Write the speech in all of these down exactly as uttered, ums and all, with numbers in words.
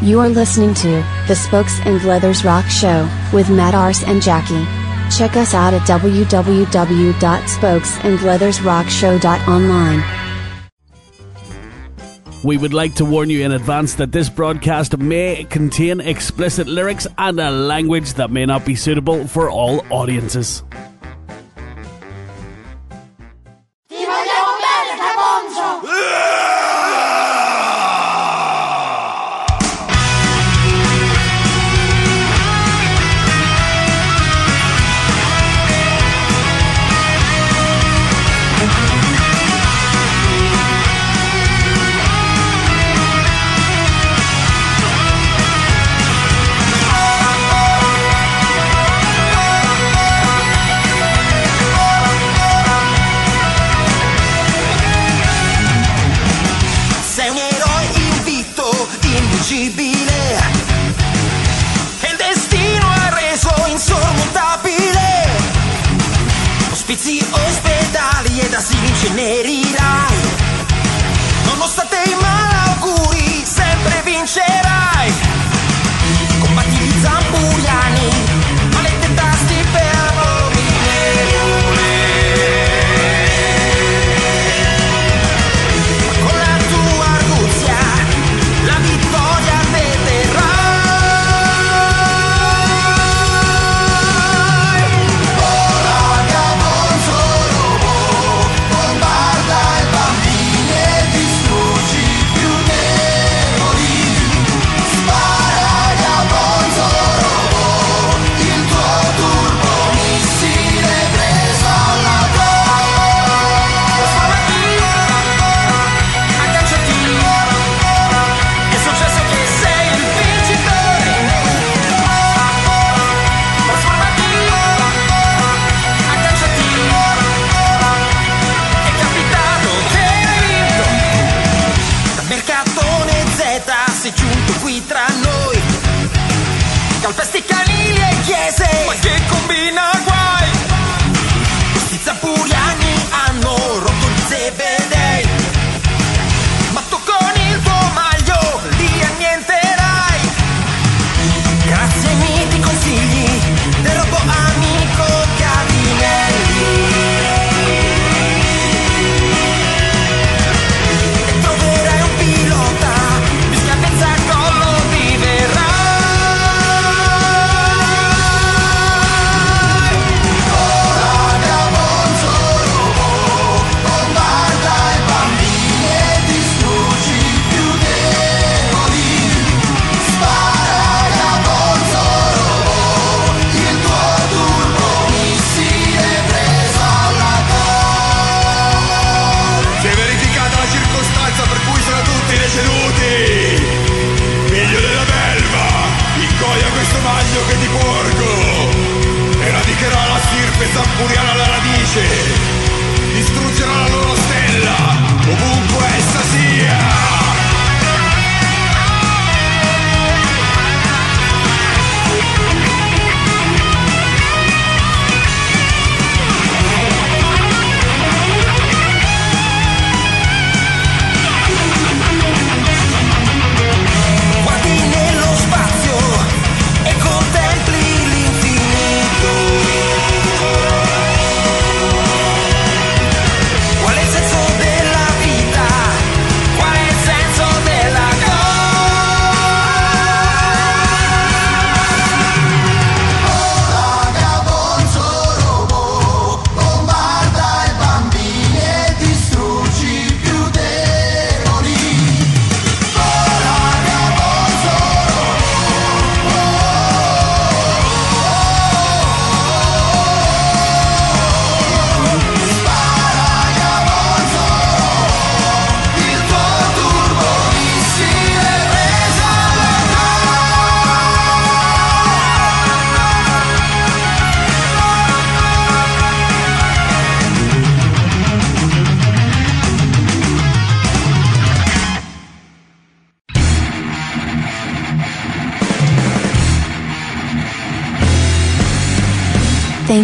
You are listening to The Spokes and Leathers Rock Show with Matt Arce and Jackie. Check us out at w w w dot spokes and leathers rock show dot online. We would like to warn you in advance that this broadcast may contain explicit lyrics and a language that may not be suitable for all audiences.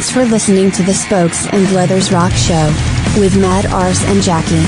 Thanks for listening to the Spokes and Leathers Rock Show with Matt Arce and Jackie.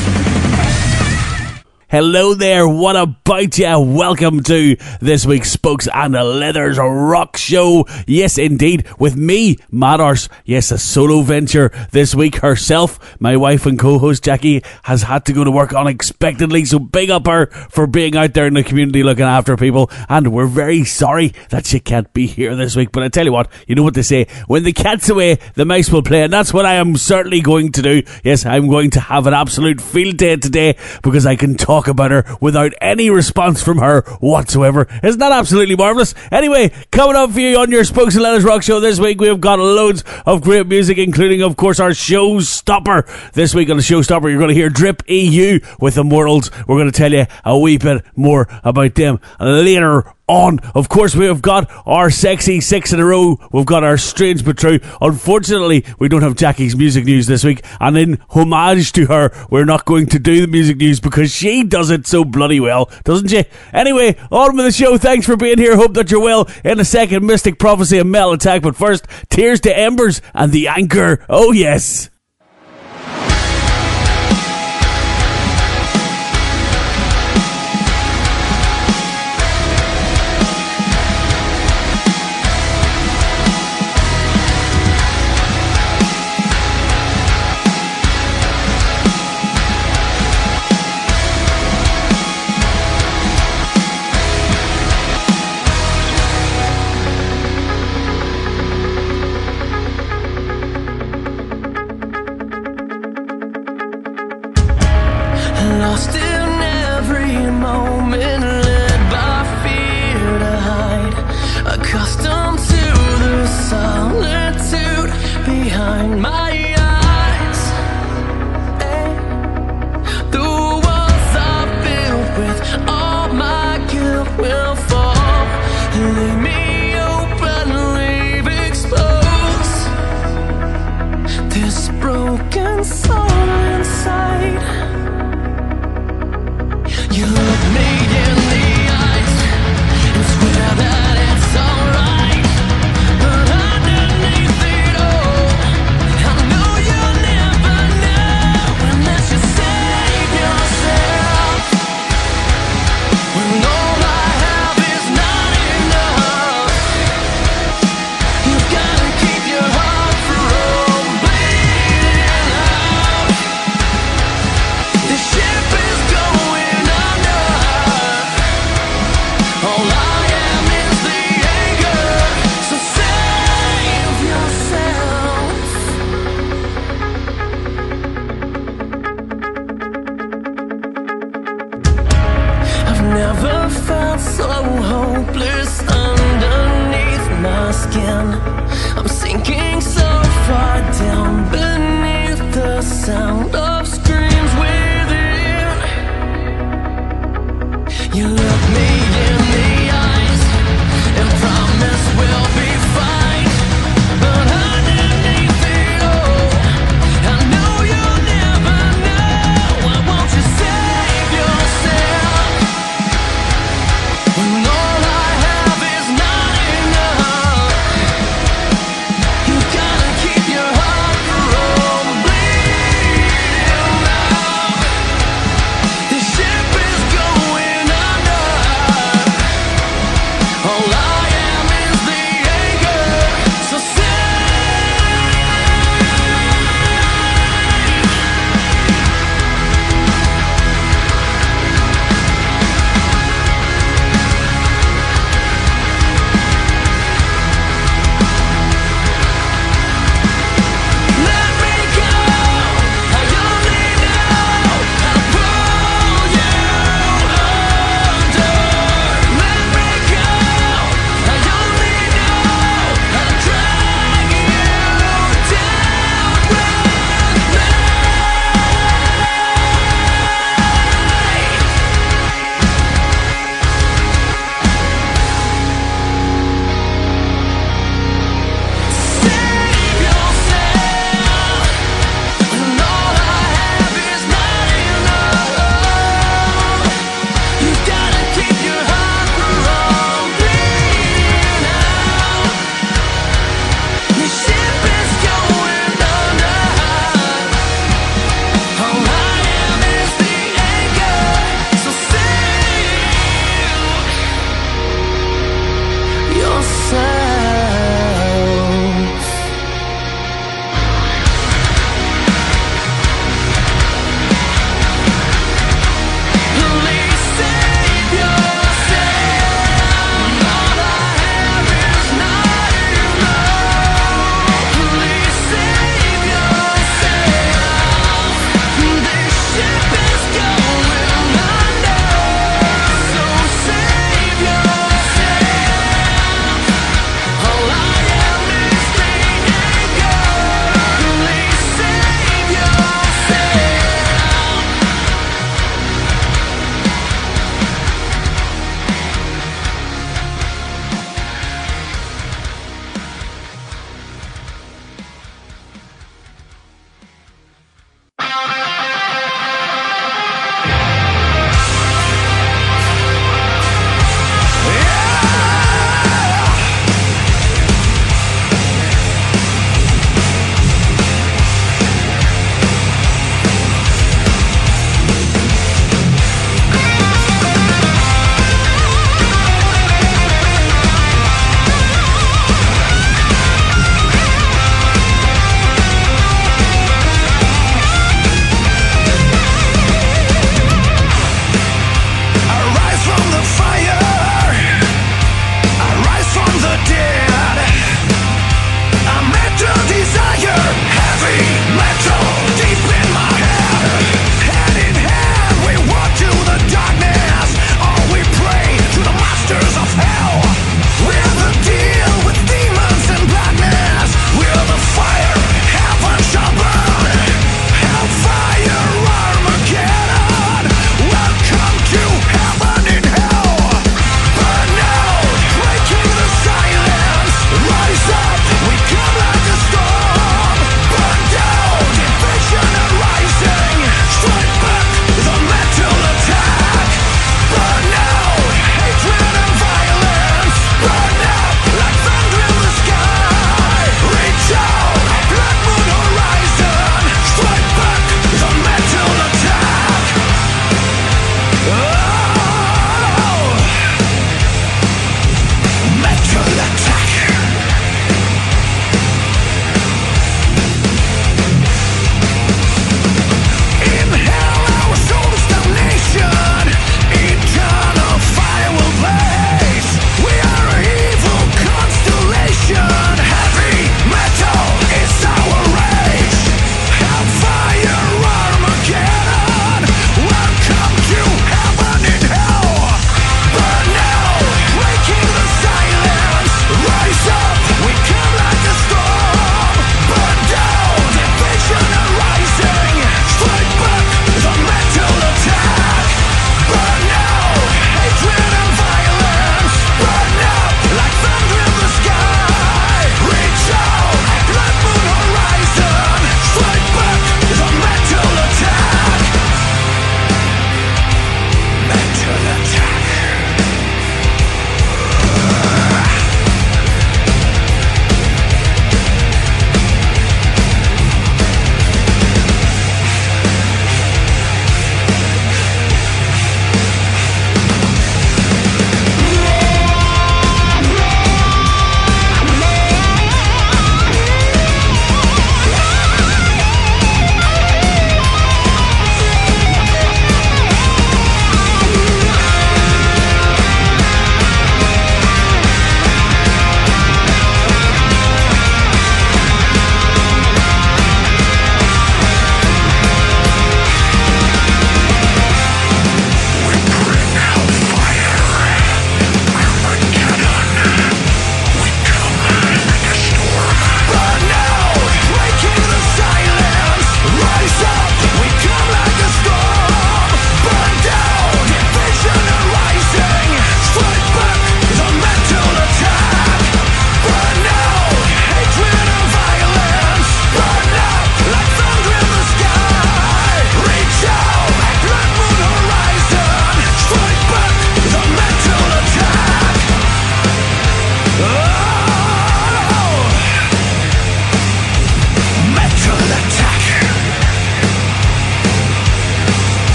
Hello there, what about ya? Welcome to this week's Spokes and Leathers Rock Show. Yes, indeed, with me, Matters. Yes, a solo venture this week herself. My wife and co-host Jackie has had to go to work unexpectedly, so big up her for being out there in the community looking after people. And we're very sorry that she can't be here this week. But I tell you what, you know what they say, when the cat's away, the mice will play. And that's what I am certainly going to do. Yes, I'm going to have an absolute field day today because I can talk Talk about her without any response from her whatsoever. Isn't that absolutely marvellous? Anyway, coming up for you on your Spokes and Letters Rock Show this week, we've got loads of great music, including, of course, our showstopper. This week on the showstopper, you're going to hear Drip E U with Immortals. We're going to tell you a wee bit more about them later on. Of course, we have got our sexy six in a row. We've got our strange but true. Unfortunately, we don't have Jackie's music news this week, and in homage to her, we're not going to do the music news because she does it so bloody well, doesn't she? Anyway, on with the show. Thanks for being here. Hope that you're well. In a second, Mystic Prophecy and Metal Attack, but first, Tears to Embers and The Anchor. Oh yes.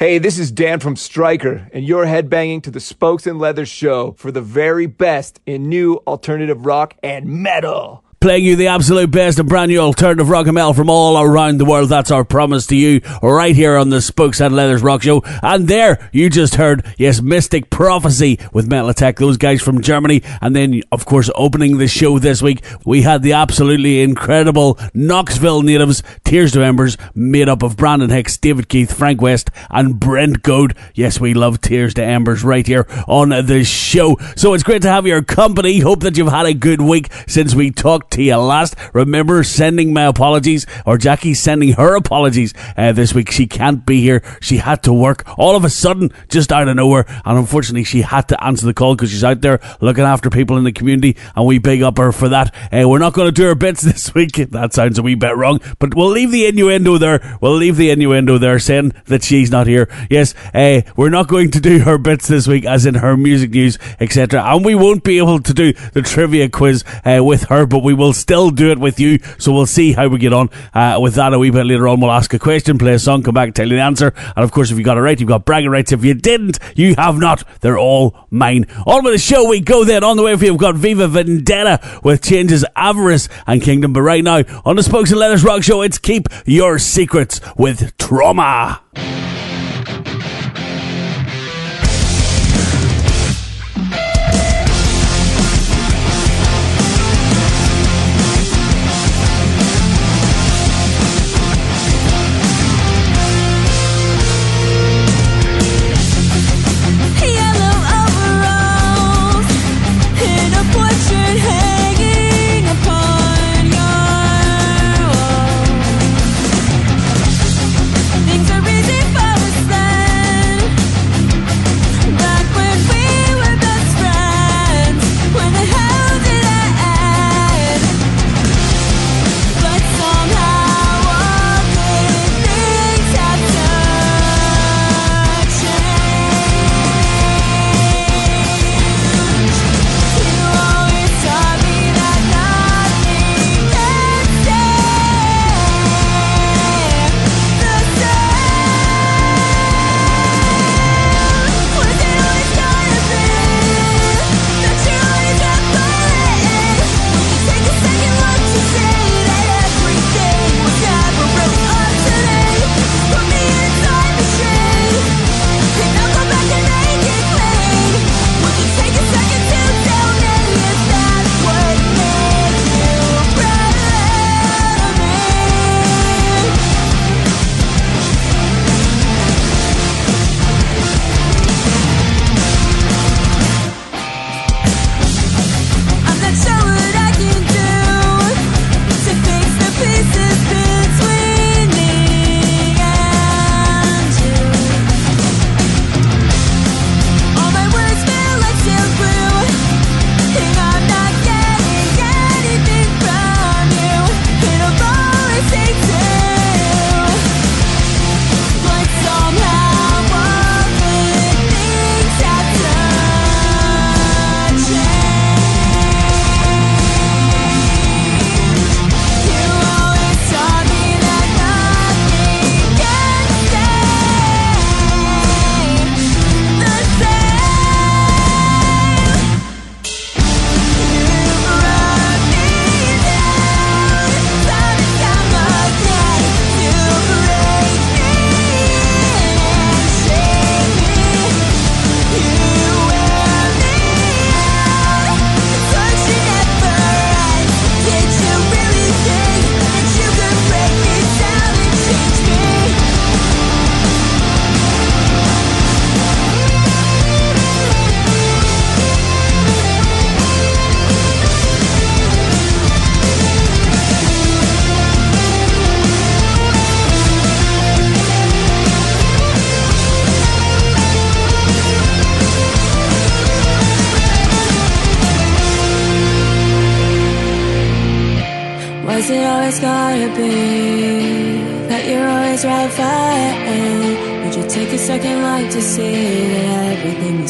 Hey, this is Dan from Stryker, and you're headbanging to the Spokes and Leather show for the very best in new alternative rock and metal. Playing you the absolute best of brand new alternative rock and metal from all around the world. That's our promise to you right here on the Spokes and Leathers Rock Show. And there, you just heard, yes, Mystic Prophecy with Metal Attack, those guys from Germany. And then, of course, opening the show this week, we had the absolutely incredible Knoxville natives, Tears to Embers, made up of Brandon Hicks, David Keith, Frank West, and Brent Goad. Yes, we love Tears to Embers right here on the show. So it's great to have your company. Hope that you've had a good week since we talked to you last. Remember sending my apologies, or Jackie's sending her apologies uh, this week. She can't be here. She had to work all of a sudden, just out of nowhere, and unfortunately she had to answer the call because she's out there looking after people in the community, and we big up her for that. Uh, we're not going to do her bits this week. That sounds a wee bit wrong, but we'll leave the innuendo there. We'll leave the innuendo there saying that she's not here. Yes, uh, we're not going to do her bits this week, as in her music news, et cetera. And we won't be able to do the trivia quiz uh, with her, but we we'll still do it with you, so we'll see how we get on uh, with that a wee bit later on. We'll ask a question, play a song, come back, tell you the answer, and of course if you got it right, you've got bragging rights. If you didn't, you have not. They're all mine. On with the show we go then. On the way for you, we've got Viva Vendetta with Changes, Avarice and Kingdom. But right now, on the Spokes and Letters Rock Show, it's Keep Your Secrets with Trauma.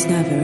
Never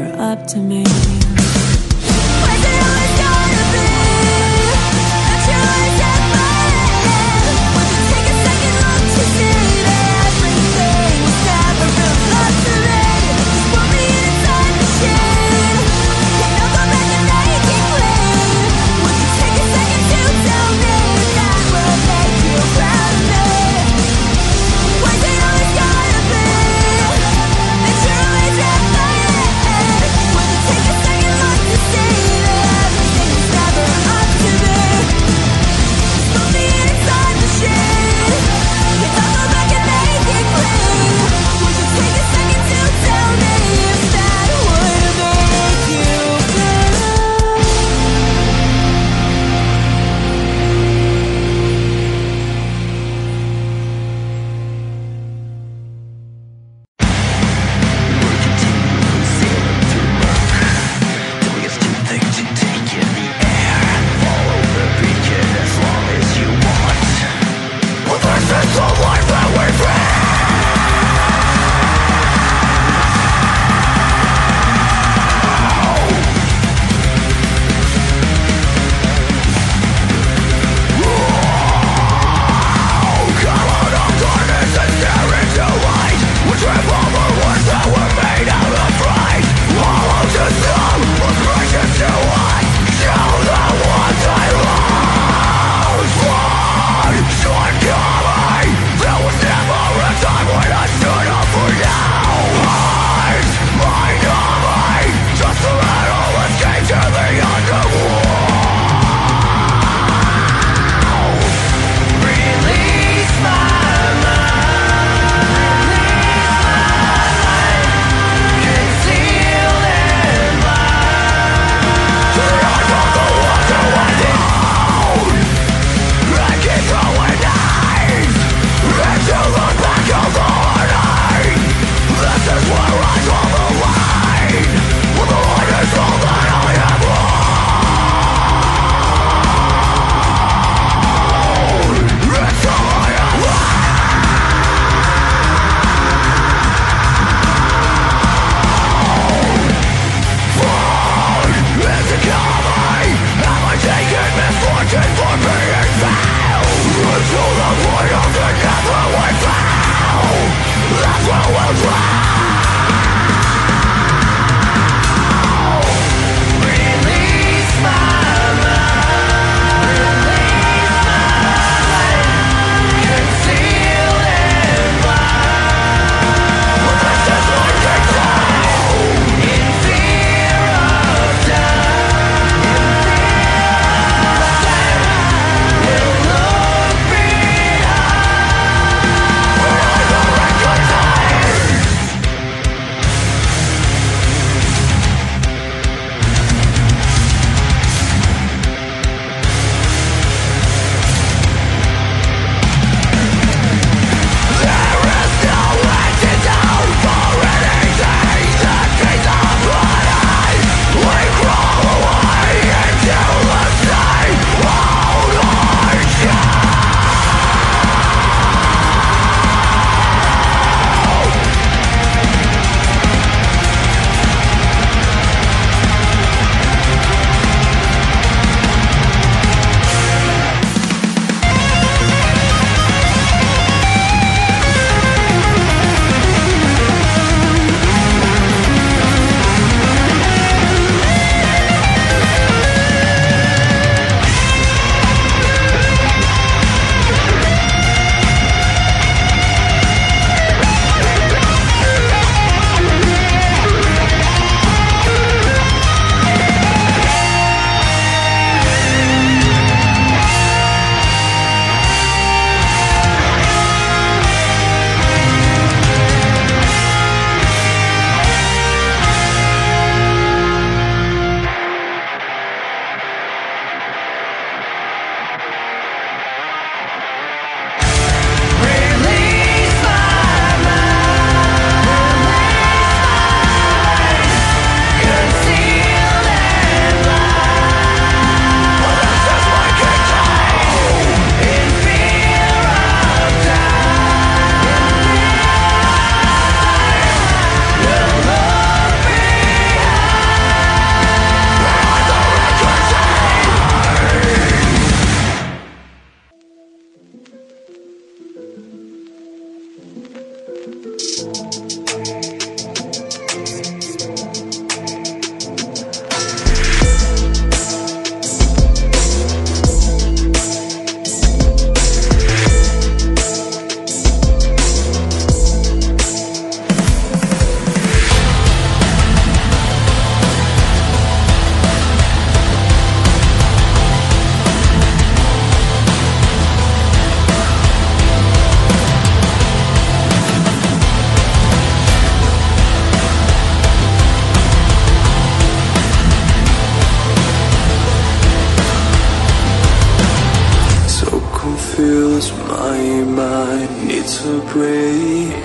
My mind needs a break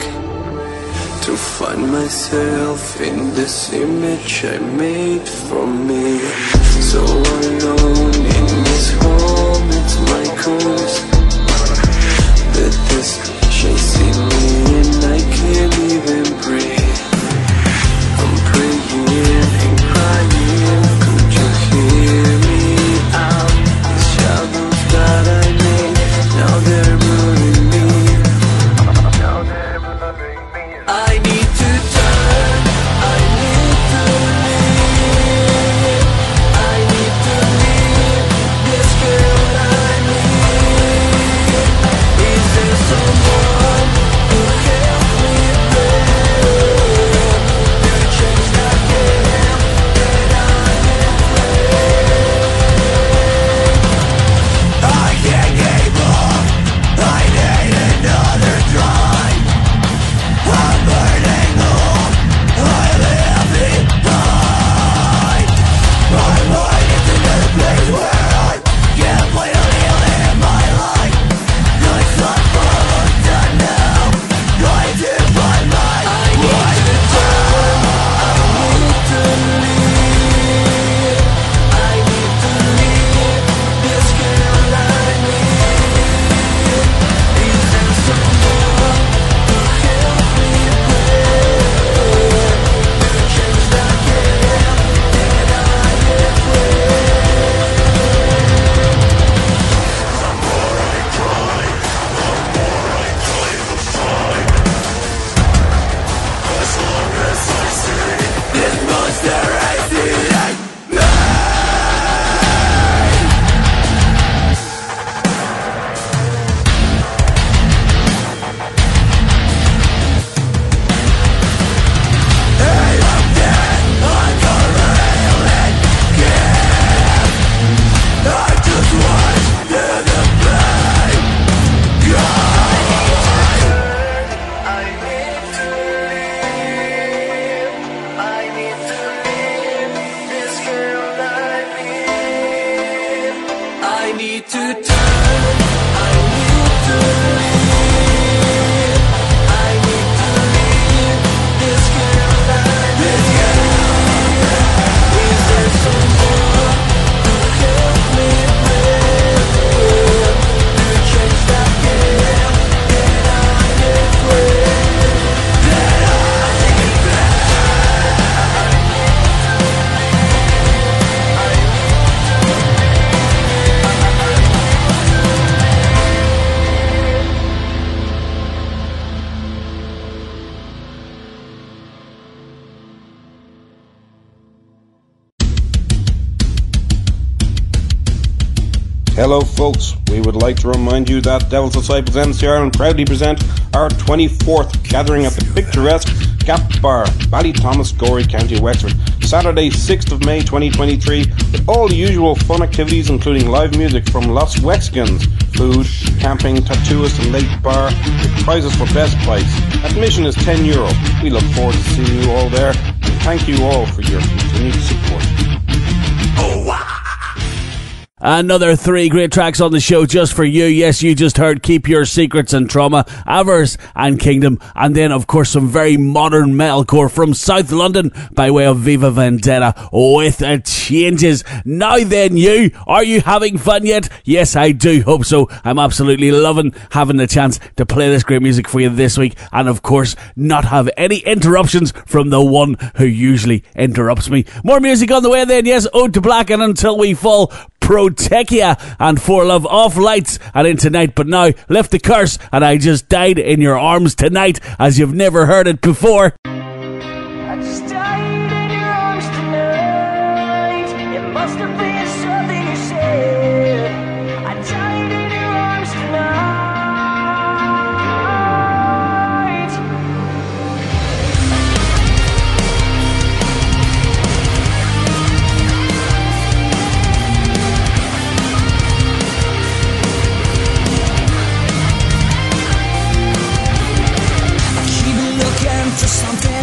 to find myself in this image I made for me. So alone in this home, it's my curse that this chasing me and I can't even breathe. I'm praying and crying, could you hear me out? These shadows that I made, now they're ruining me. Now they're ruining me. I need to turn, I need to leave, I need to leave this girl I need. Is there someone who help me there? To change that game that I have played. I can't give up, I need another try. I'm burning up, I live in pride. My mind is in a place where I can't completely live my life. It's not fun to know, I do my mind. I need to turn, I need to leave, I need to leave this girl I need. Is there someone who help me there? To change the game that I have played. This monster is eating me. I am dead, I'm the real end game. I just want to the pain. I need to leave, I need to leave this girl I need. I need to turn, I need to leave, I need to leave this girl I need. Is there someone who help me there? To change that game that I have played. Hello folks, we would like to remind you that Devil's Disciples M C Ireland proudly present our twenty-fourth gathering at the picturesque Gap Bar, Ballythomas, Gorey, County Wexford, Saturday sixth of May twenty twenty-three, with all the usual fun activities including live music from Los Wexkins, food, camping, tattooist and lake bar, with prizes for best price. Admission is ten euro. We look forward to seeing you all there, and thank you all for your continued support. Oh wow! Another three great tracks on the show just for you. Yes, you just heard Keep Your Secrets and Trauma, Avarice and Kingdom, and then, of course, some very modern metalcore from South London by way of Viva Vendetta with The Changes. Now then, you, are you having fun yet? Yes, I do hope so. I'm absolutely loving having the chance to play this great music for you this week and, of course, not have any interruptions from the one who usually interrupts me. More music on the way then, yes, Ode to Black and Until We Fall, Protechia and For Love, Off Lights and Into Night. But now, Lift the Curse and I Just Died in Your Arms Tonight, as you've never heard it before. I just died in your arms tonight. It must have been something you said. I died in your arms tonight. For something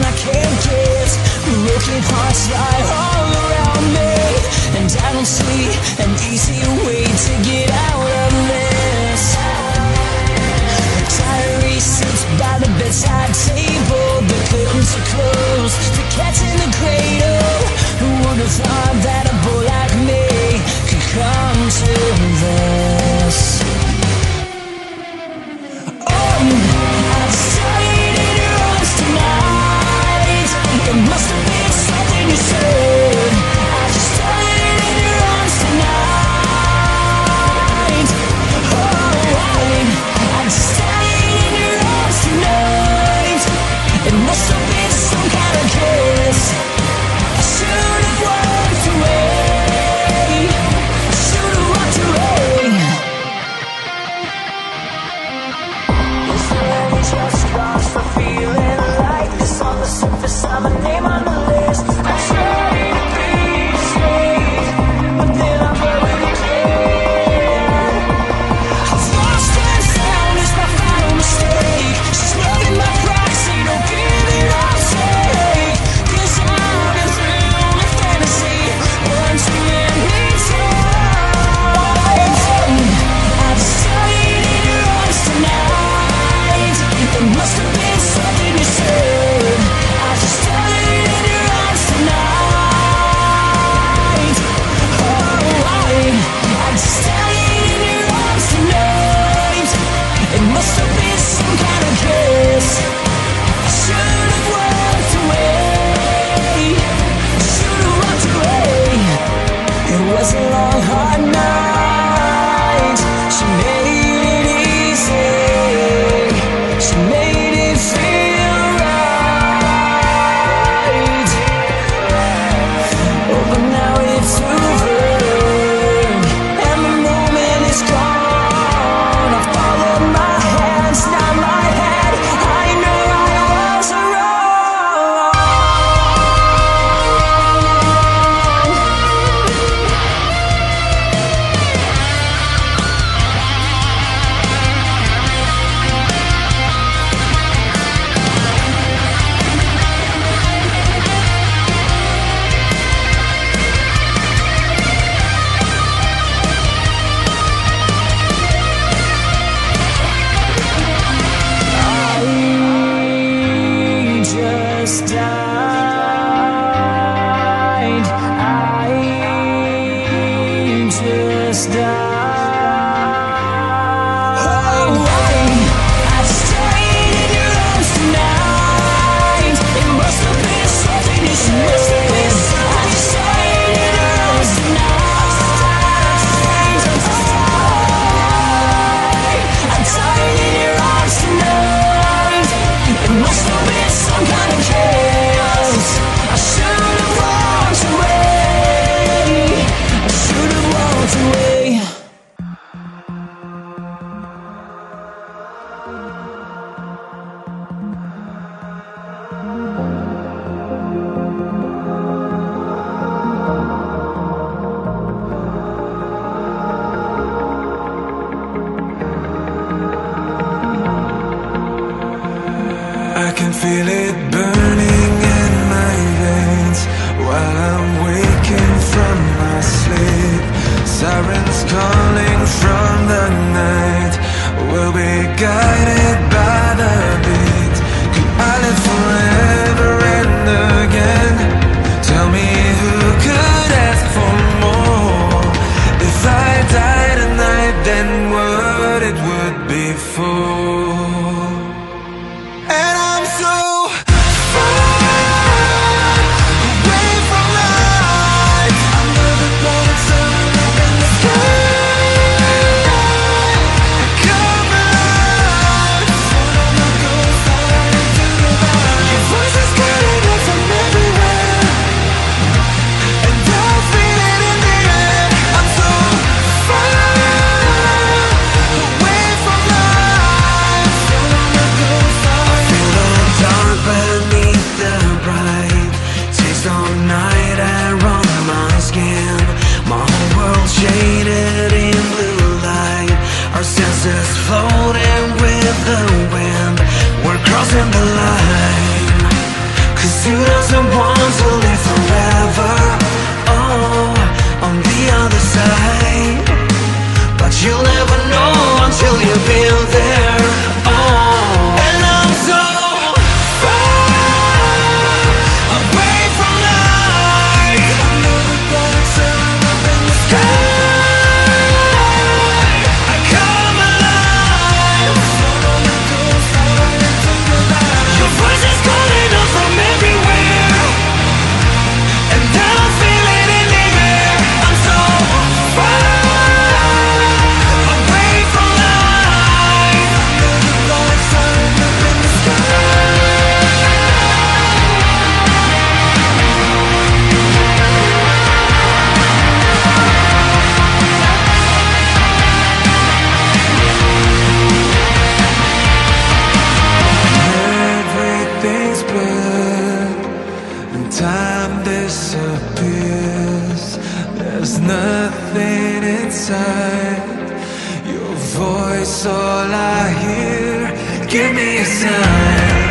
it's all I hear. Give me a sign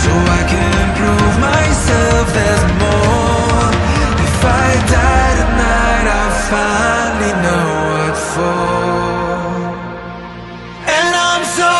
so I can improve myself. There's more. If I die tonight, I'll finally know what for. And I'm so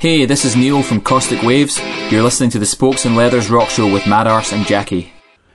Hey, this is Neil from Caustic Waves. You're listening to the Spokes and Leathers Rock Show with Mad Arse and Jackie.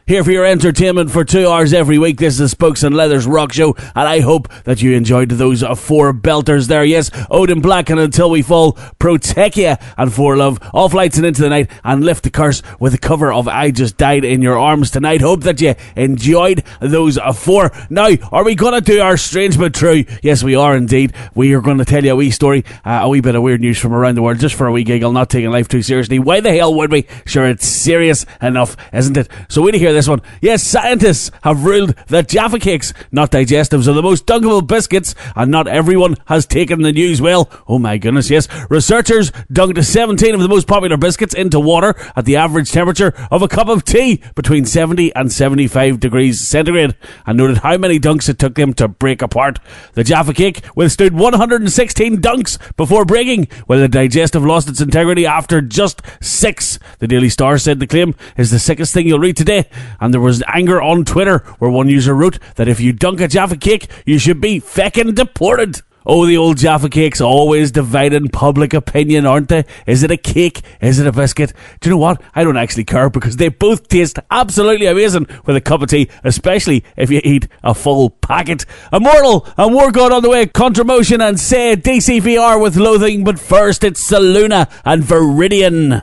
Here for your entertainment for two hours every week. This is the Spokes and Leathers Rock Show, and I hope that you enjoyed those four belters there. Yes, Odin Black and Until We Fall, Protechia and For Love, Off Lights and Into the Night, and Lift the Curse with the cover of I Just Died in Your Arms Tonight. Hope that you enjoyed those four. Now, are we going to do our strange but true? Yes, we are indeed. We are going to tell you a wee story, uh, a wee bit of weird news from around the world, just for a wee giggle, not taking life too seriously. Why the hell would we? Sure, it's serious enough, isn't it? So we need to hear this one. Yes, scientists have ruled that Jaffa Cakes, not digestives, are the most dunkable biscuits, and not everyone has taken the news well. Oh my goodness, yes. Researchers dunked seventeen of the most popular biscuits into water at the average temperature of a cup of tea between seventy and seventy-five degrees centigrade, and noted how many dunks it took them to break apart. The Jaffa Cake withstood one hundred sixteen dunks before breaking, while the digestive lost its integrity after just six. The Daily Star said the claim is the sickest thing you'll read today. And there was anger on Twitter where one user wrote that if you dunk a Jaffa Cake, you should be feckin' deported. Oh, the old Jaffa Cakes always dividing public opinion, aren't they? Is it a cake? Is it a biscuit? Do you know what? I don't actually care because they both taste absolutely amazing with a cup of tea, especially if you eat a full packet. Immortal and War God on the way, Contramotion and Say D C V R with Loathing, but first it's Saluna and Viridian.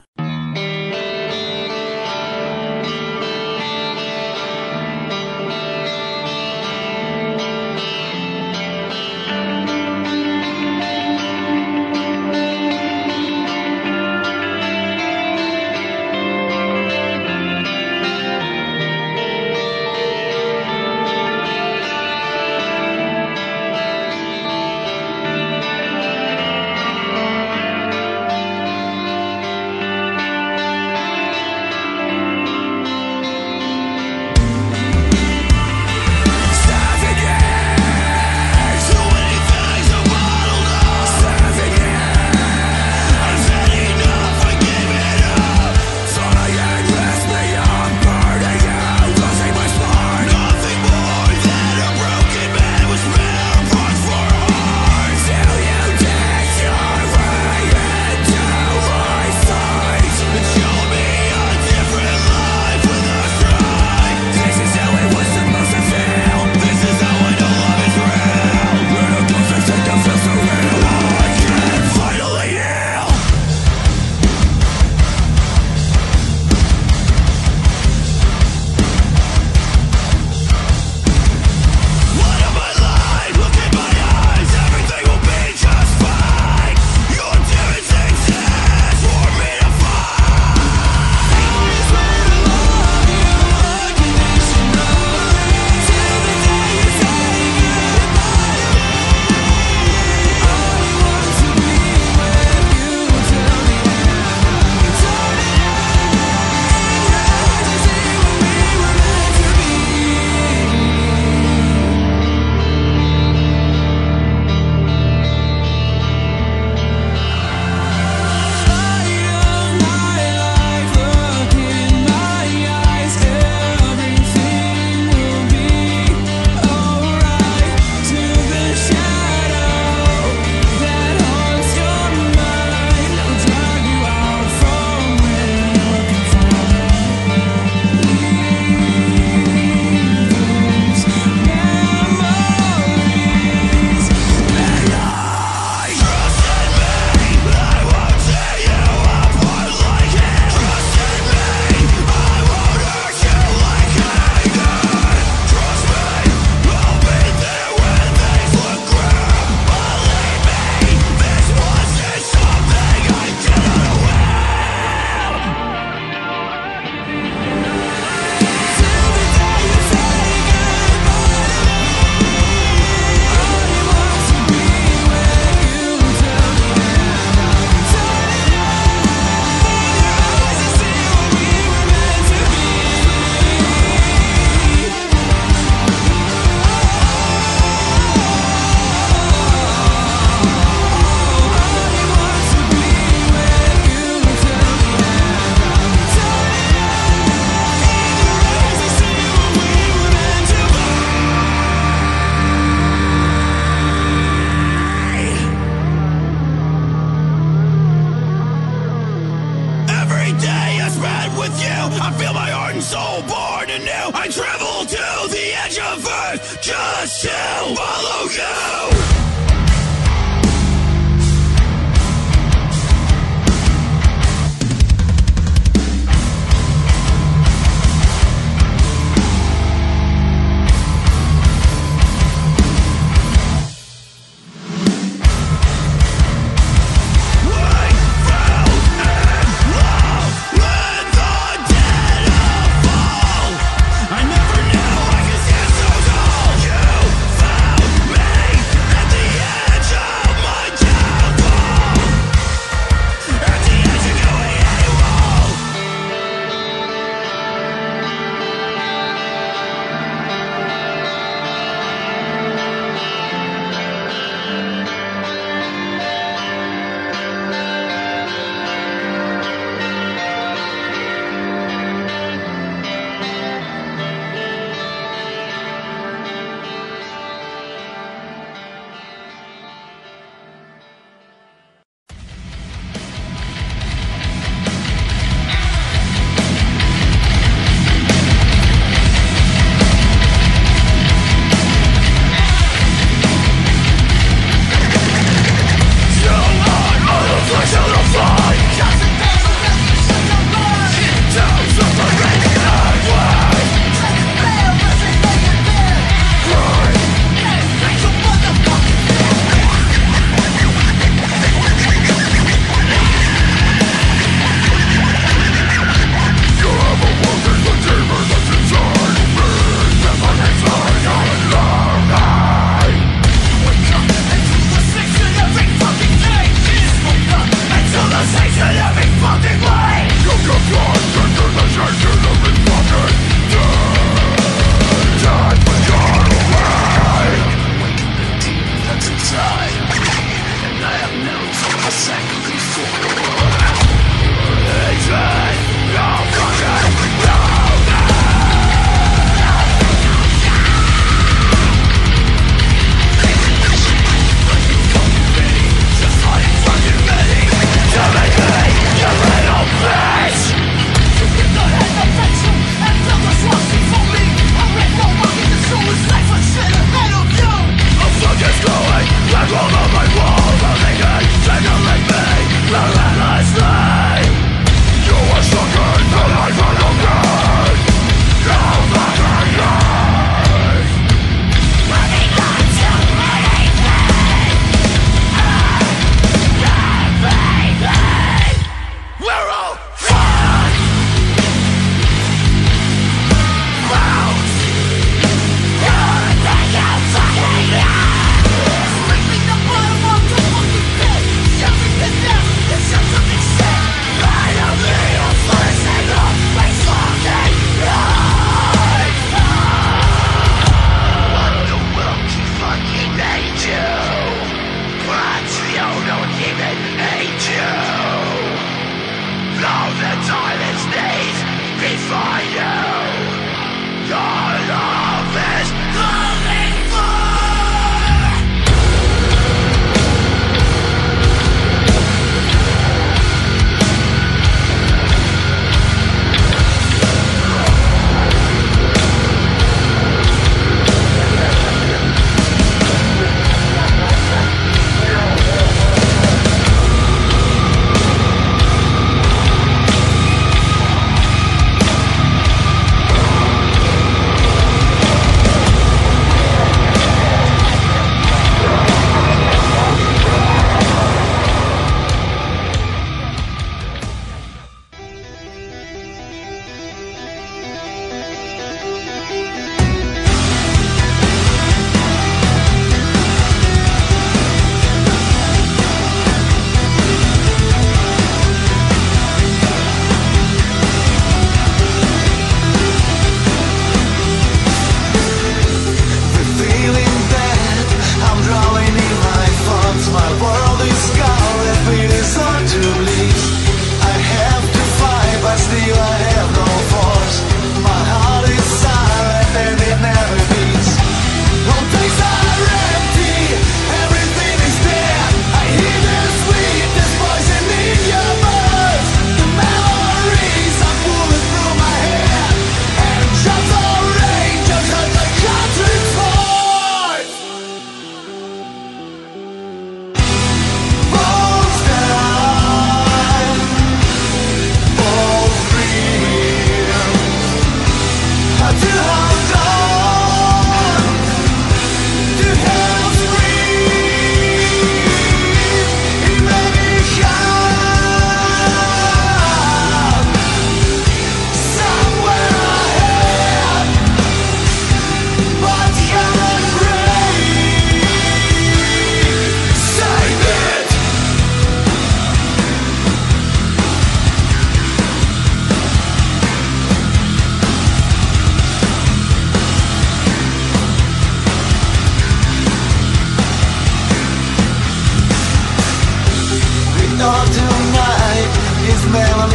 you. I feel my heart and soul born anew. I travel to the edge of earth just to follow you. That's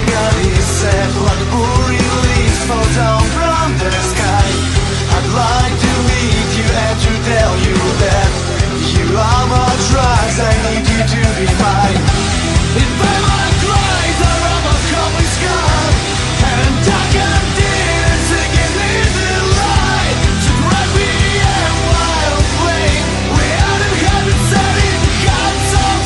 reality set like all release fall down from the sky. I'd like to meet you and to tell you that you are my trust, I need you to be mine. In my cries I rub a common sky and I can dare to get in the light to drive me a wild way. We're out of heaven set in guns of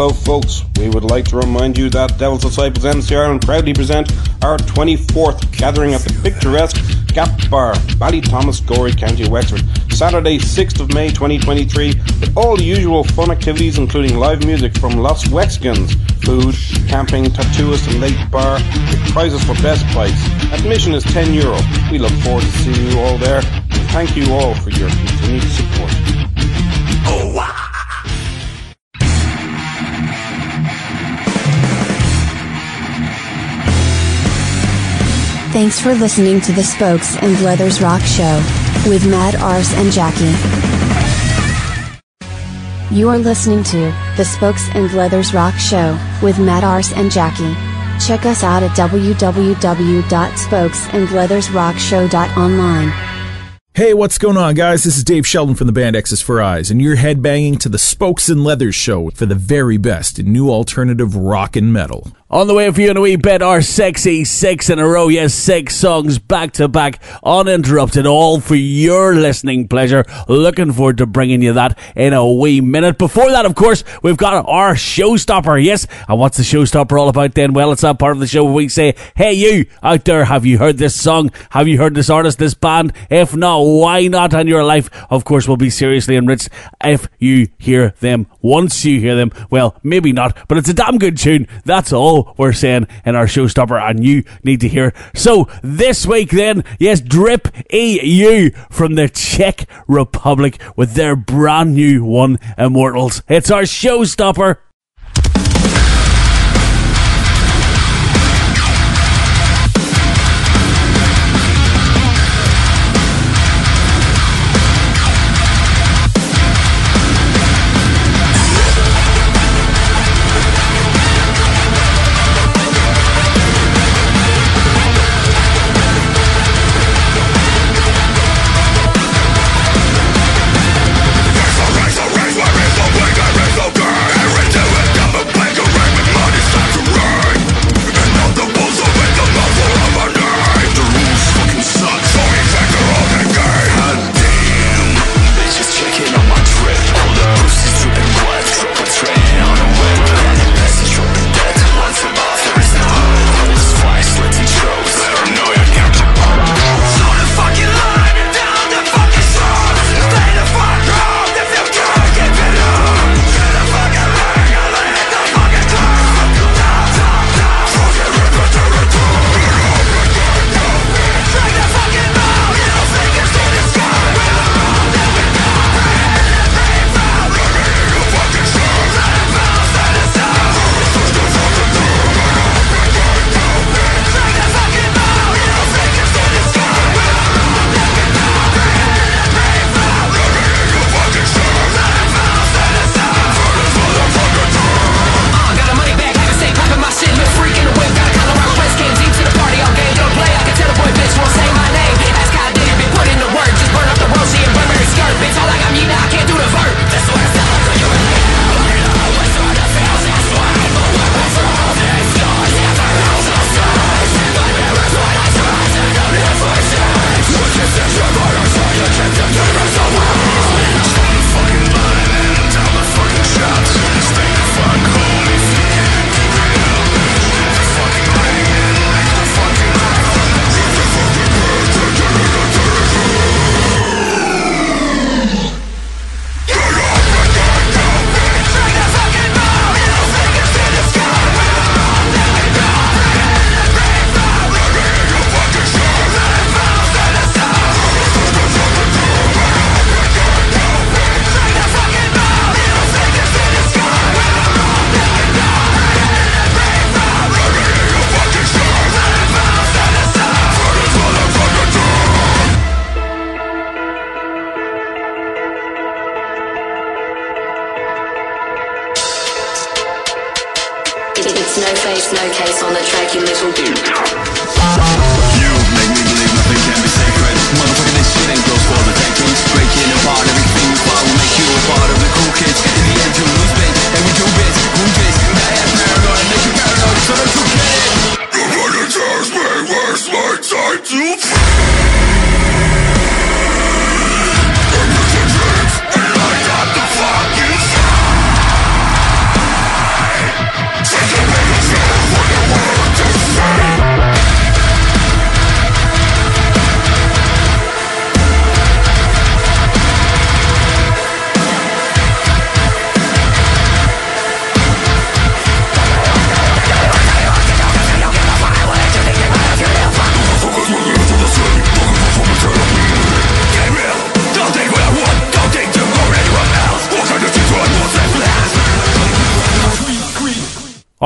Hello folks, we would like to remind you that Devil's Disciples M C Ireland proudly present our twenty-fourth gathering at the picturesque Gap Bar, Ballythomas, Gorey, County Wexford, Saturday sixth of May twenty twenty-three, with all the usual fun activities including live music from Los Wexkins, food, camping, tattooist and late bar, with prizes for best bites. Admission is ten euro. We look forward to seeing you all there, and thank you all for your continued support. Oh wow! Thanks for listening to the Spokes and Blethers Rock Show, with Matt Arse and Jackie. You are listening to the Spokes and Blethers Rock Show, with Matt Arse and Jackie. Check us out at w w w dot spokes and blethers rock show dot online. Hey, what's going on, guys? This is Dave Sheldon from the band Exes for Eyes, and you're headbanging to the Spokes and Leathers Show for the very best in new alternative rock and metal. On the way for you, and we bet our sexy six in a row. Yes, six songs back to back, uninterrupted, all for your listening pleasure. Looking forward to bringing you that in a wee minute. Before that, of course, we've got our showstopper. Yes, and what's the showstopper all about then? Well, it's that part of the show where we say, hey, you out there, have you heard this song? Have you heard this artist, this band? If not, why not? And your life, of course, will be seriously enriched if you hear them. Once you hear them, well, maybe not, but it's a damn good tune. That's all we're saying in our showstopper, and you need to hear. So this week then, yes, Drip E U from the Czech Republic with their brand new one, Immortals. It's our showstopper.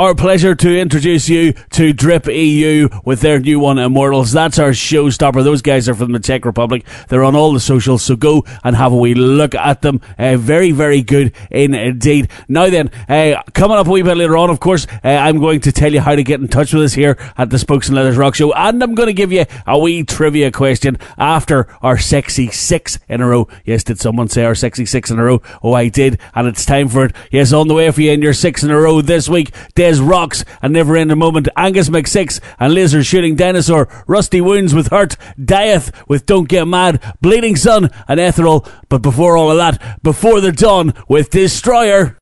Our pleasure to introduce you to Drip E U with their new one, Immortals. That's our showstopper. Those guys are from the Czech Republic. They're on all the socials, so go and have a wee look at them. Uh, very, very good indeed. Now then, uh, coming up a wee bit later on, of course, uh, I'm going to tell you how to get in touch with us here at the Spokes and Leathers Rock Show, and I'm going to give you a wee trivia question after our sexy six in a row. Yes, did someone say our sexy six in a row? Oh, I did, and it's time for it. Yes, on the way for you in your six in a row this week. Des Rocks, A Never Ending Moment, Angus McSix and Laser Shooting Dinosaur, Rusty Wounds with Hurt, Dieth with Don't Get Mad, Bleeding Sun and Ethereal. But before all of that, Before the Dawn with Destroyer.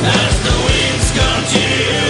As the winds continue.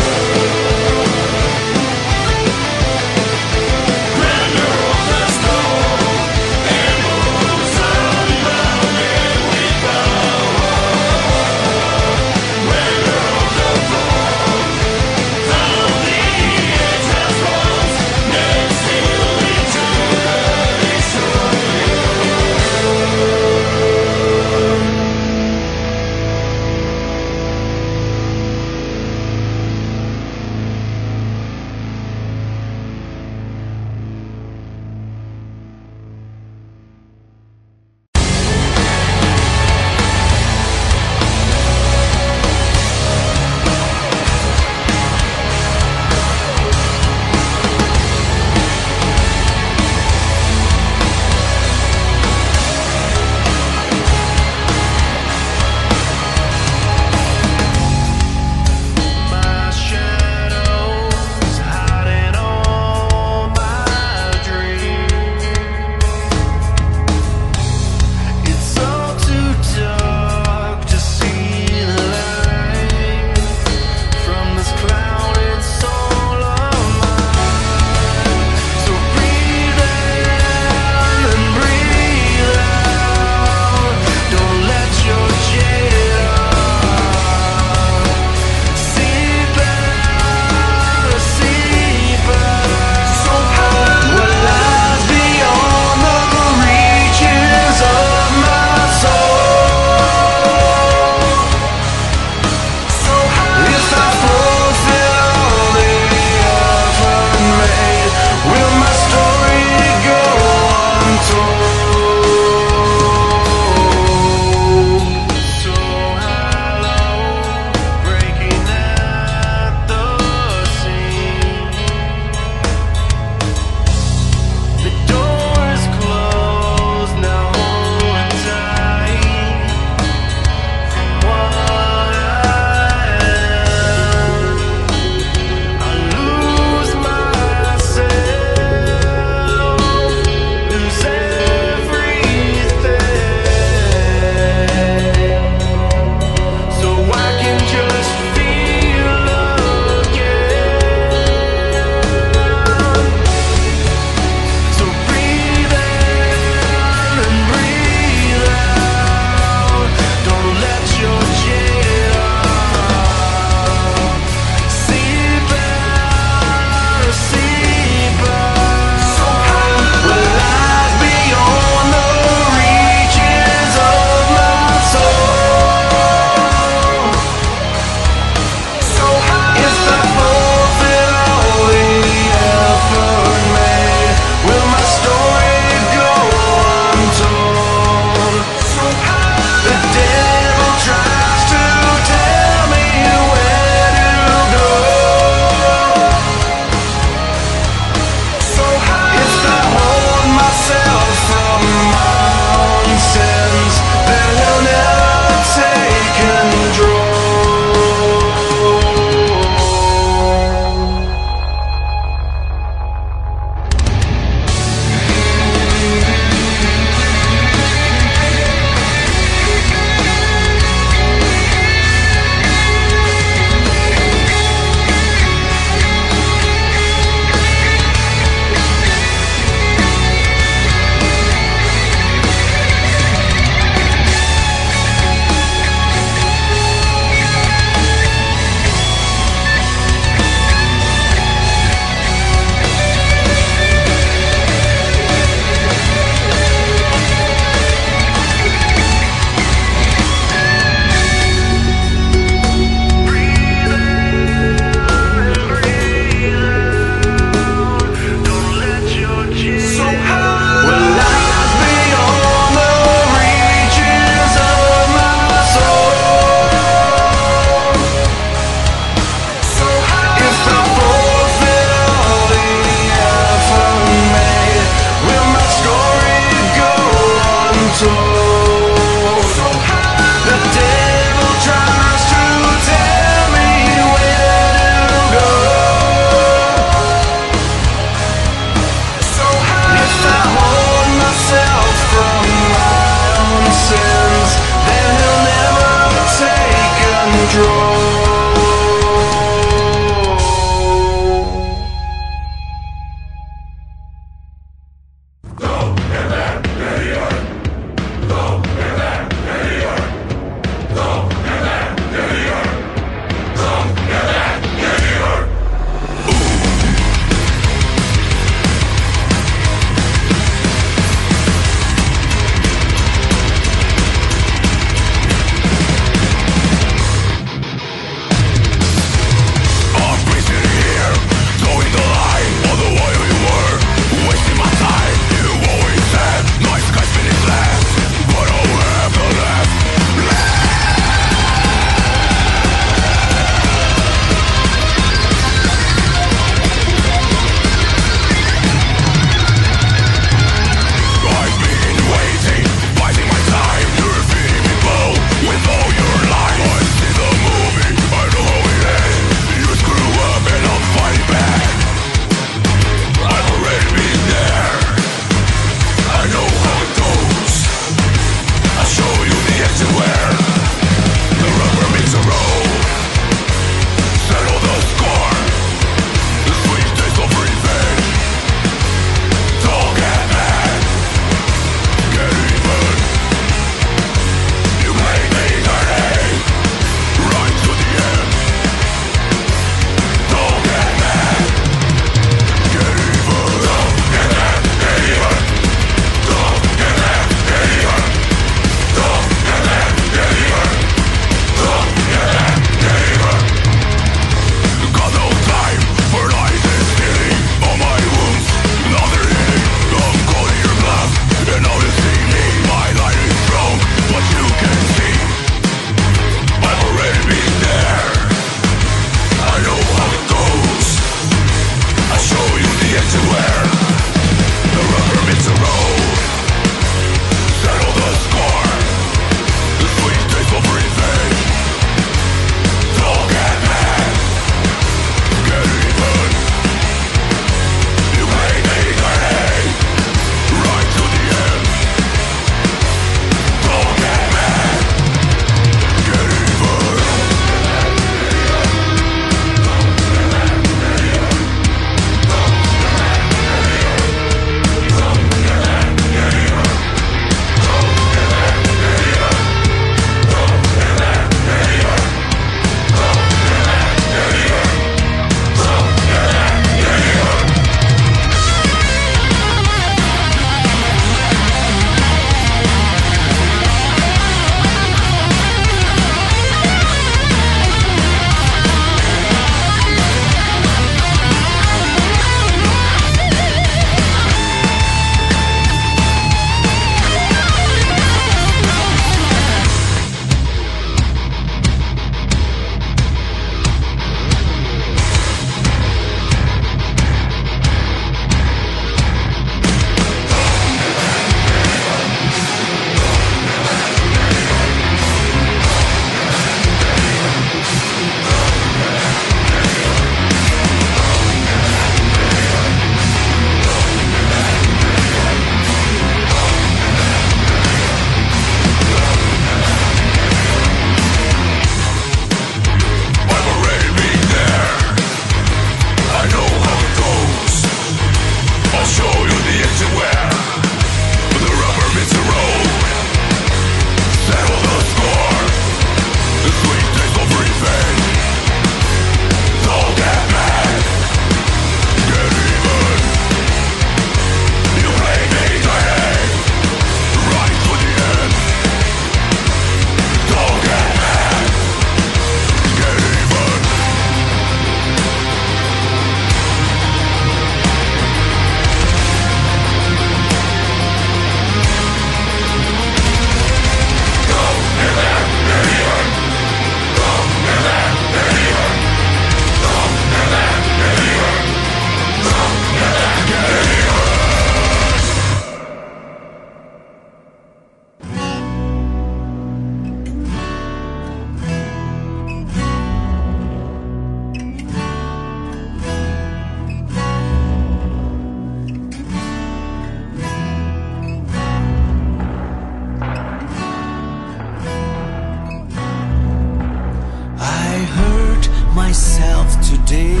myself today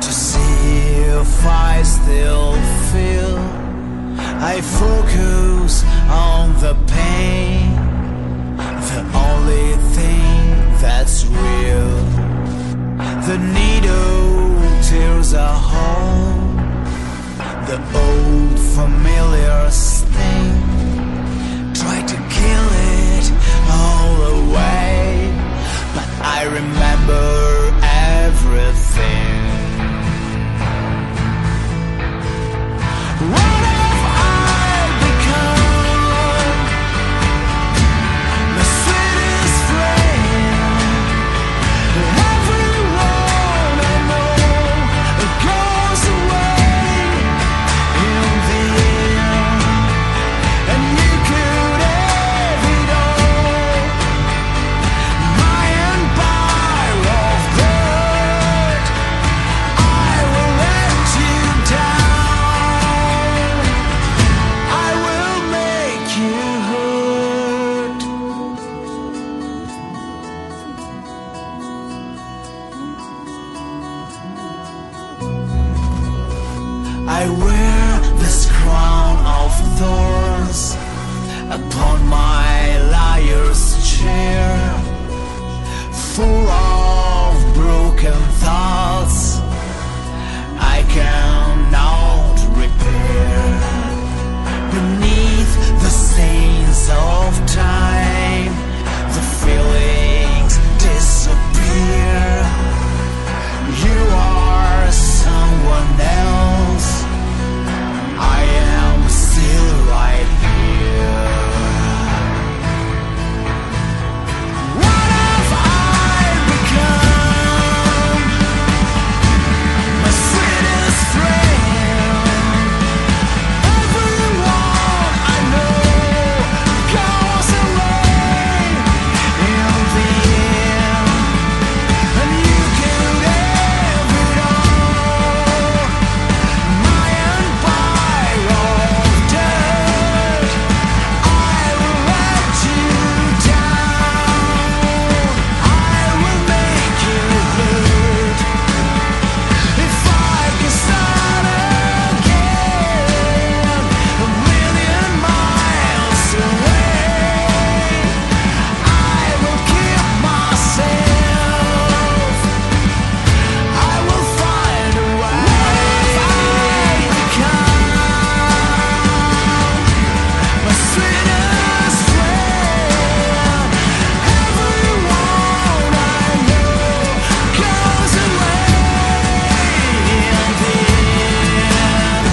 to see if I still feel. I focus on the pain, the only thing that's real. The needle tears a hole, the old familiar sting. Try to kill it all away, but I remember everything. What have I become? My sweetest friend, everyone I know goes away in the end, and you could have it all. My empire of dirt, I will let you down. I will make you hurt. I wear this crown of thorns upon my liar's chair, full of broken thoughts I cannot repair. Beneath the stains of time, the feelings disappear. You are someone else, I am still right here. What have I become? My sweetest friend, everyone I know goes away in the end, and you could have it all. My empire of dirt, I will let you down. I will make you hurt. If I could start again, a million miles away, I will keep myself. I will find a way. What have I become? My sweetest friend, everyone I know goes away in the end, and you could have it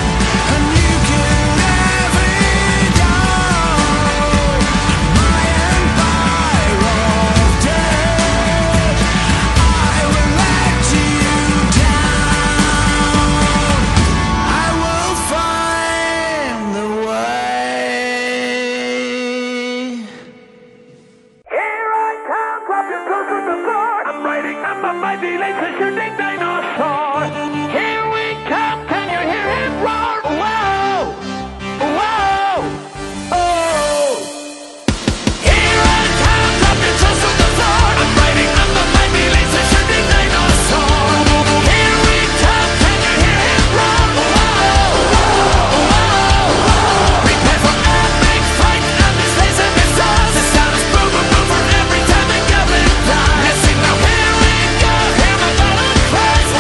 all. My empire of dirt, I will let you down. I will find the way. Here I come, clap your clothes at the door. I'm riding up on my V-Lace, a shooting dinosaur. Here we come, can you hear him roar? Whoa! Whoa! Oh! Here I come, clap your clothes at the door. I'm riding up on my V-Lace, a shooting dinosaur. Here we come, can you hear him roar? Whoa! Prepare for epic fight, and this laser missile. The sound is boom, boom, boom for every time the government dies. Let's sing now, here we go, hear my battle cries.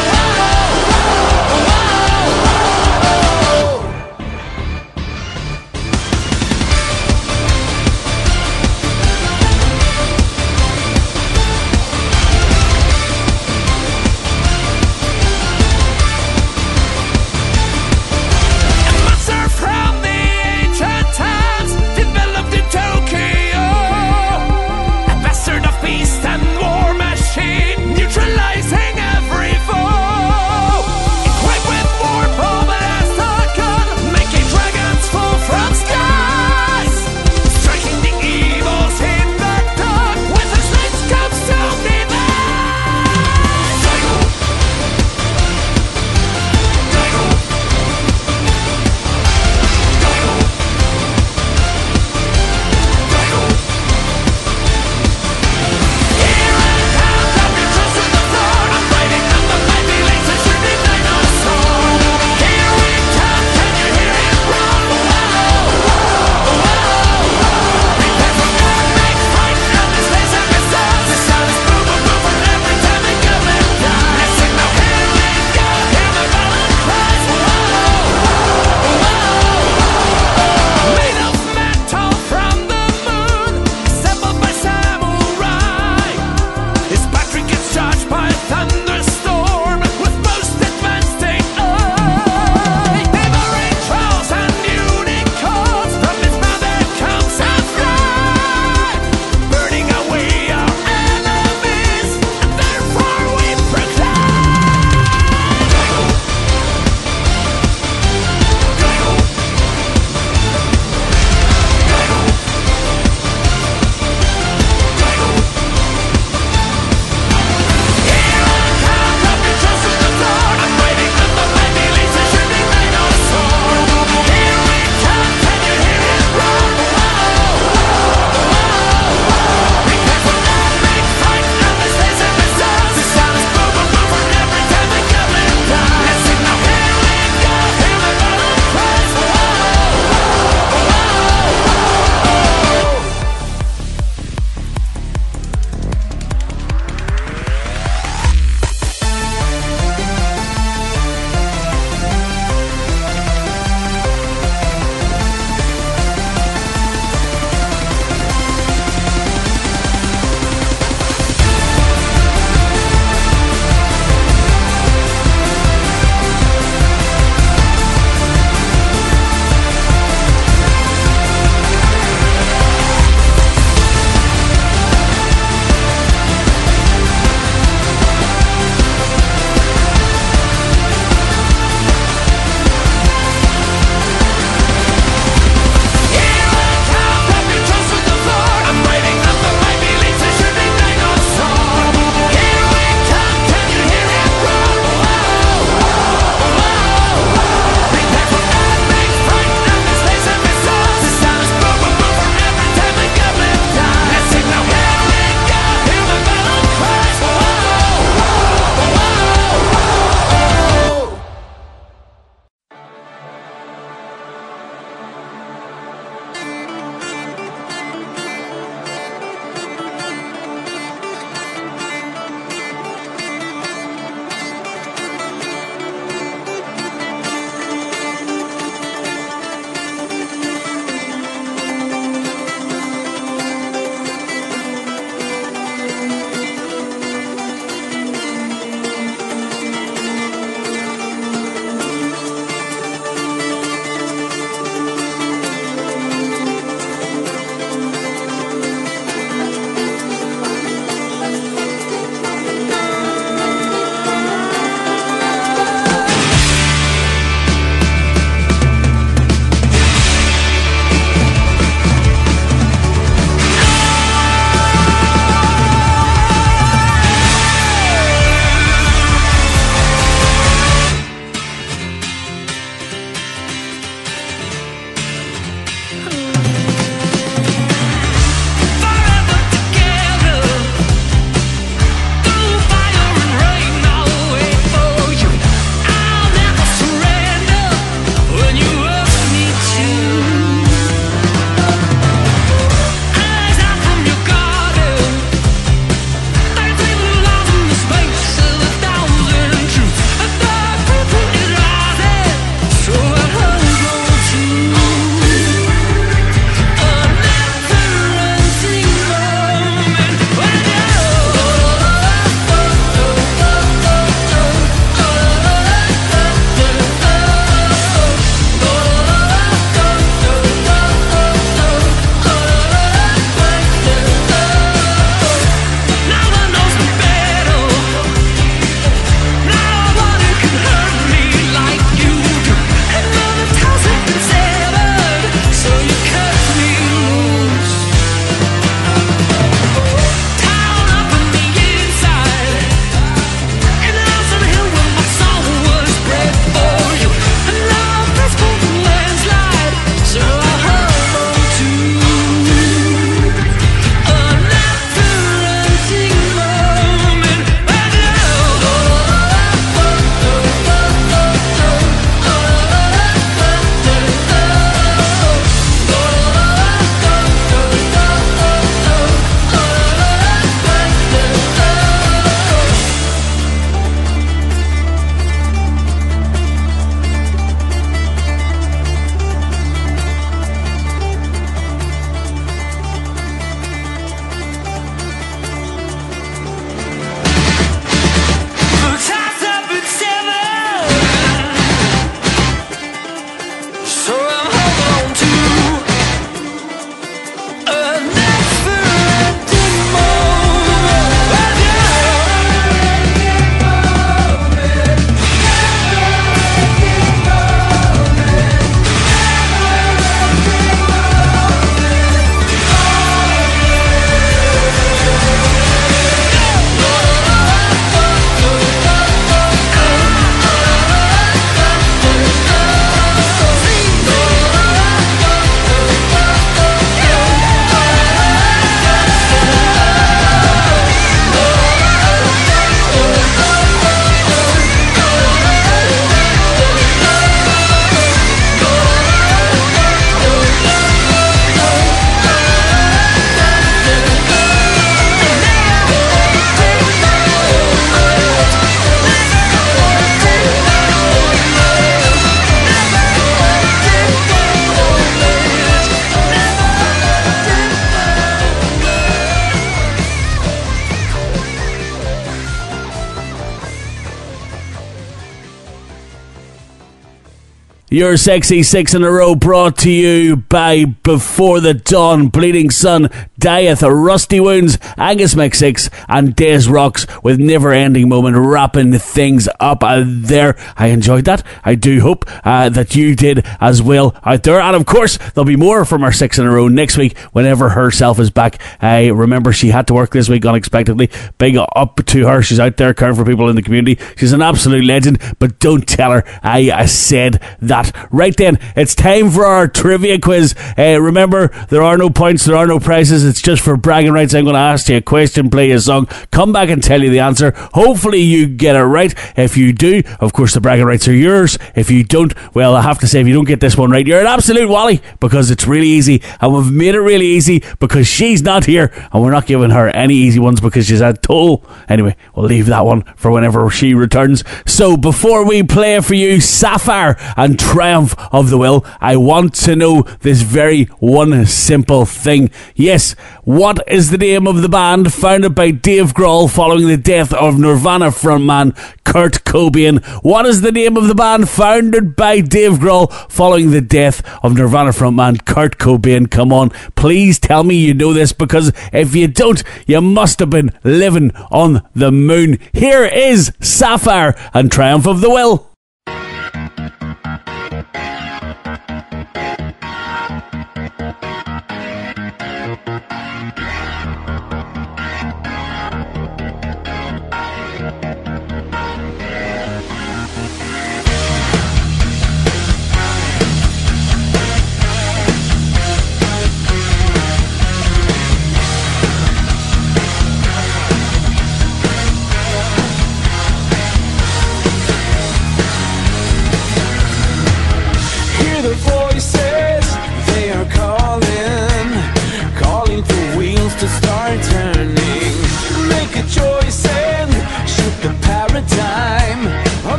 Your Sexy Six in a Row brought to you by Before the Dawn, Bleeding Sun, Dieth, Rusty Wounds, Angus McSix, and Days Rocks with Never Ending Moment wrapping things up out there. I enjoyed that. I do hope uh, that you did as well out there. And of course, there'll be more from our Six in a Row next week whenever herself is back. I remember she had to work this week unexpectedly. Big up to her. She's out there caring for people in the community. She's an absolute legend, but don't tell her I, I said that. Right then, it's time for our trivia quiz. Uh, remember, there are no points, there are no prizes. It's just for bragging rights. I'm going to ask you a question, play a song, come back and tell you the answer. Hopefully you get it right. If you do, of course, the bragging rights are yours. If you don't, well, I have to say, if you don't get this one right, you're an absolute wally, because it's really easy, and we've made it really easy because she's not here, and we're not giving her any easy ones because she's at toll. Anyway, we'll leave that one for whenever she returns. So before we play for you Sapphire and Triumph of the Will, I want to know this very one simple thing. Yes, what is the name of the band founded by Dave Grohl following the death of Nirvana frontman Kurt Cobain? What is the name of the band founded by Dave Grohl following the death of Nirvana frontman Kurt Cobain? Come on, please tell me you know this, because if you don't, you must have been living on the moon. Here is Sapphire and Triumph of the Will.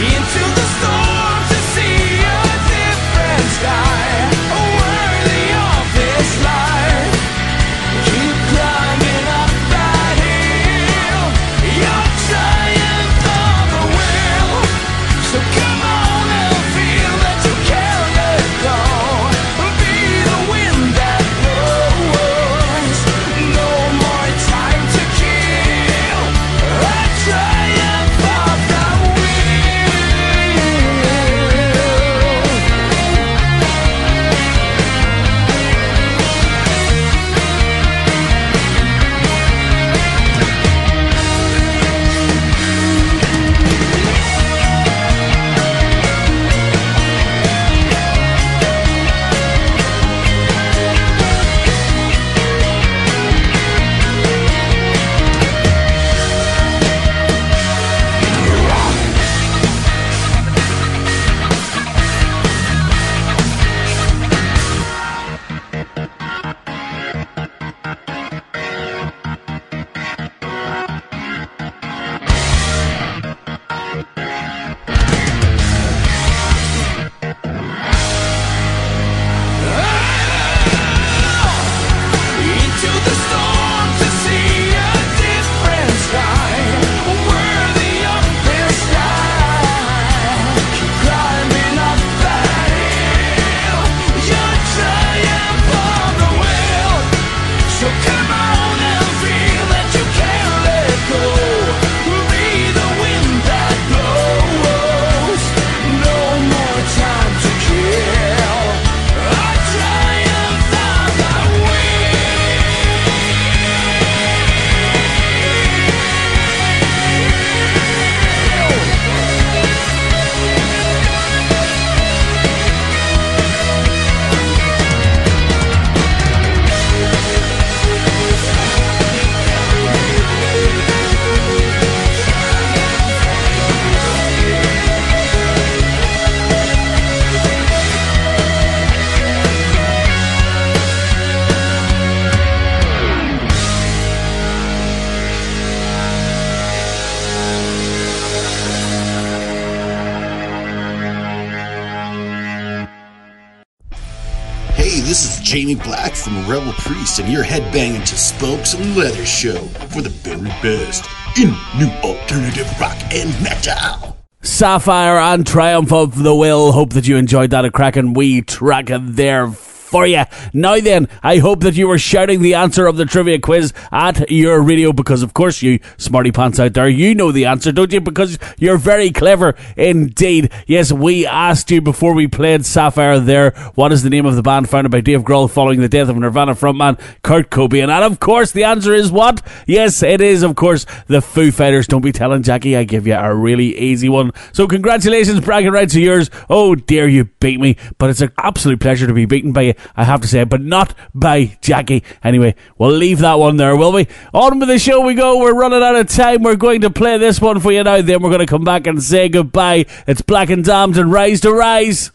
Into the storm to see us. Jamie Black from Rebel Priest, and you're headbanging to Spokes and Leather Show for the very best in new alternative rock and metal. Sapphire and Triumph of the Will. Hope that you enjoyed that. A cracking wee track there for you. Now then, I hope that you were shouting the answer of the trivia quiz at your radio, because of course you smarty pants out there, you know the answer, don't you? Because you're very clever indeed. Yes, we asked you before we played Sapphire there, what is the name of the band founded by Dave Grohl following the death of Nirvana frontman Kurt Cobain? And of course the answer is what? Yes, it is of course the Foo Fighters. Don't be telling Jackie, I give you a really easy one. So congratulations, bragging rights are yours. Oh dear, you beat me, but it's an absolute pleasure to be beaten by you, I have to say, but not by Jackie. Anyway, we'll leave that one there, will we? On with the show we go. We're running out of time. We're going to play this one for you now. Then we're going to come back and say goodbye. It's Black and Damned and Rise to Rise.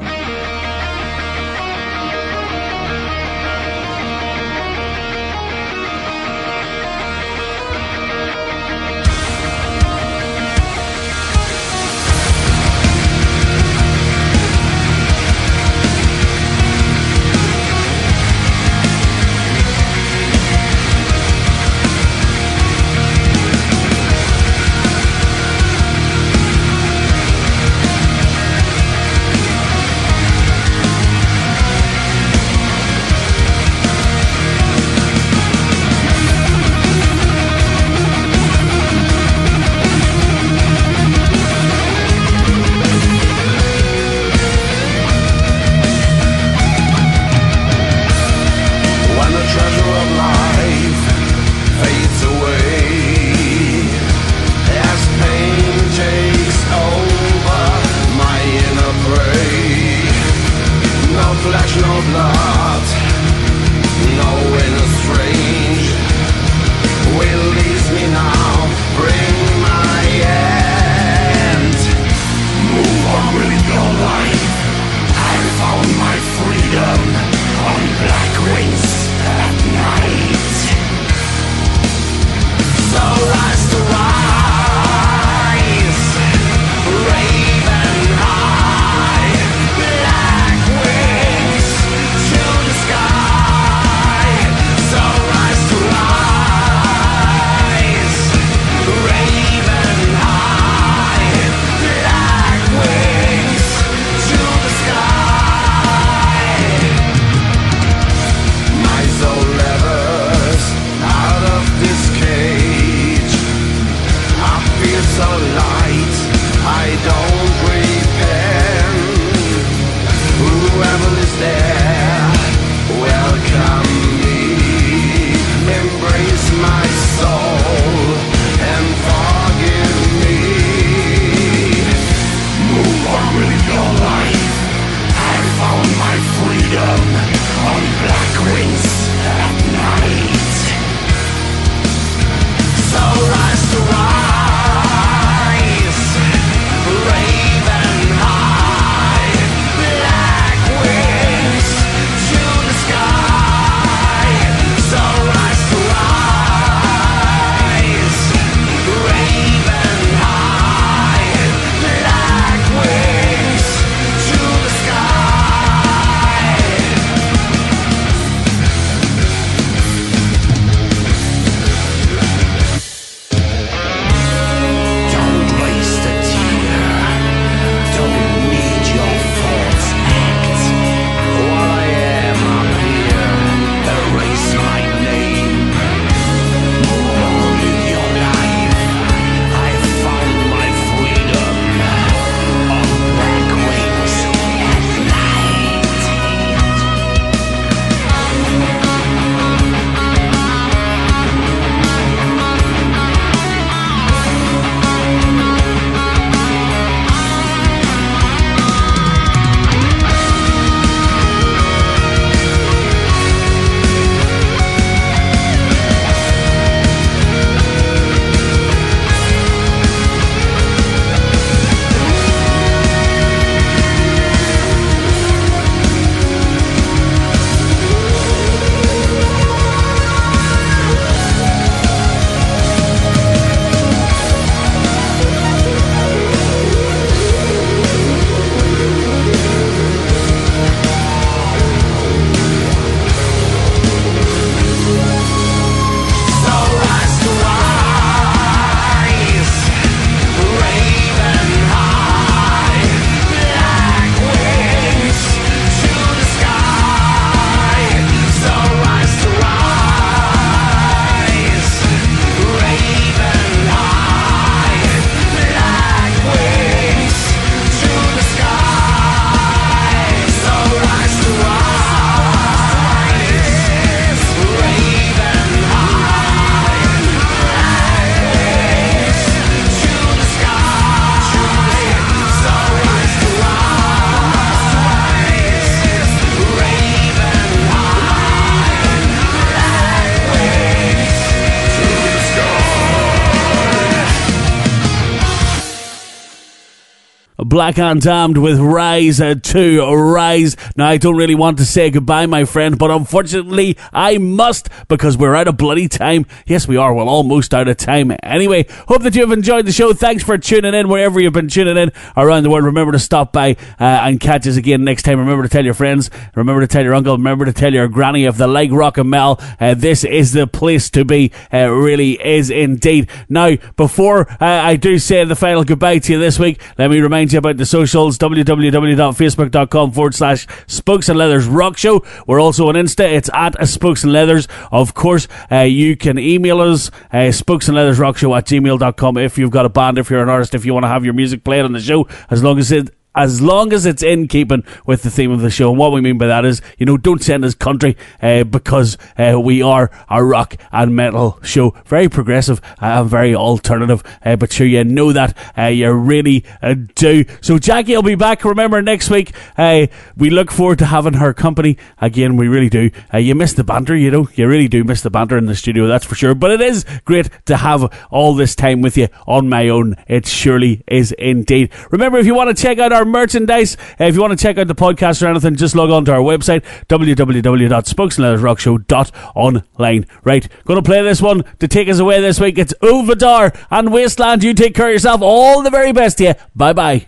Black Untamed with Rise to Rise. Now, I don't really want to say goodbye, my friend, but unfortunately, I must, because we're out of bloody time. Yes, we are. We're almost out of time. Anyway, hope that you have enjoyed the show. Thanks for tuning in wherever you've been tuning in around the world. Remember to stop by uh, and catch us again next time. Remember to tell your friends. Remember to tell your uncle. Remember to tell your granny if they like rock and metal. Uh, this is the place to be. It uh, really is indeed. Now, before uh, I do say the final goodbye to you this week, let me remind you about the socials, www.facebook.com forward slash Spokes and Leathers Rock Show. We're also on Insta. It's at Spokes and Leathers. Of course, uh, you can email us, uh, Spokes and Leathers Rock Show at gmail dot com if you've got a band, if you're an artist, if you want to have your music played on the show, as long as it As long as it's in keeping with the theme of the show. And what we mean by that is, you know, don't send us country uh, because uh, we are a rock and metal show. Very progressive and very alternative. Uh, but sure, you know that. Uh, you really uh, do. So Jackie will be back. Remember, next week, uh, we look forward to having her company. Again, we really do. Uh, you miss the banter, you know. You really do miss the banter in the studio, that's for sure. But it is great to have all this time with you on my own. It surely is indeed. Remember, if you want to check out our merchandise, if you want to check out the podcast or anything, just log on to our website, www dot spokes and leathers rock show dot online. Right, going to play this one to take us away this week. It's Ovadar and Wasteland. You take care of yourself. All the very best to you. Bye bye.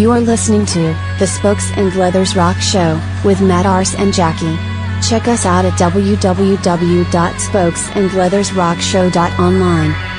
You are listening to The Spokes and Leathers Rock Show with Matt Arse and Jackie. Check us out at w w w dot spokes and leathers rock show dot online.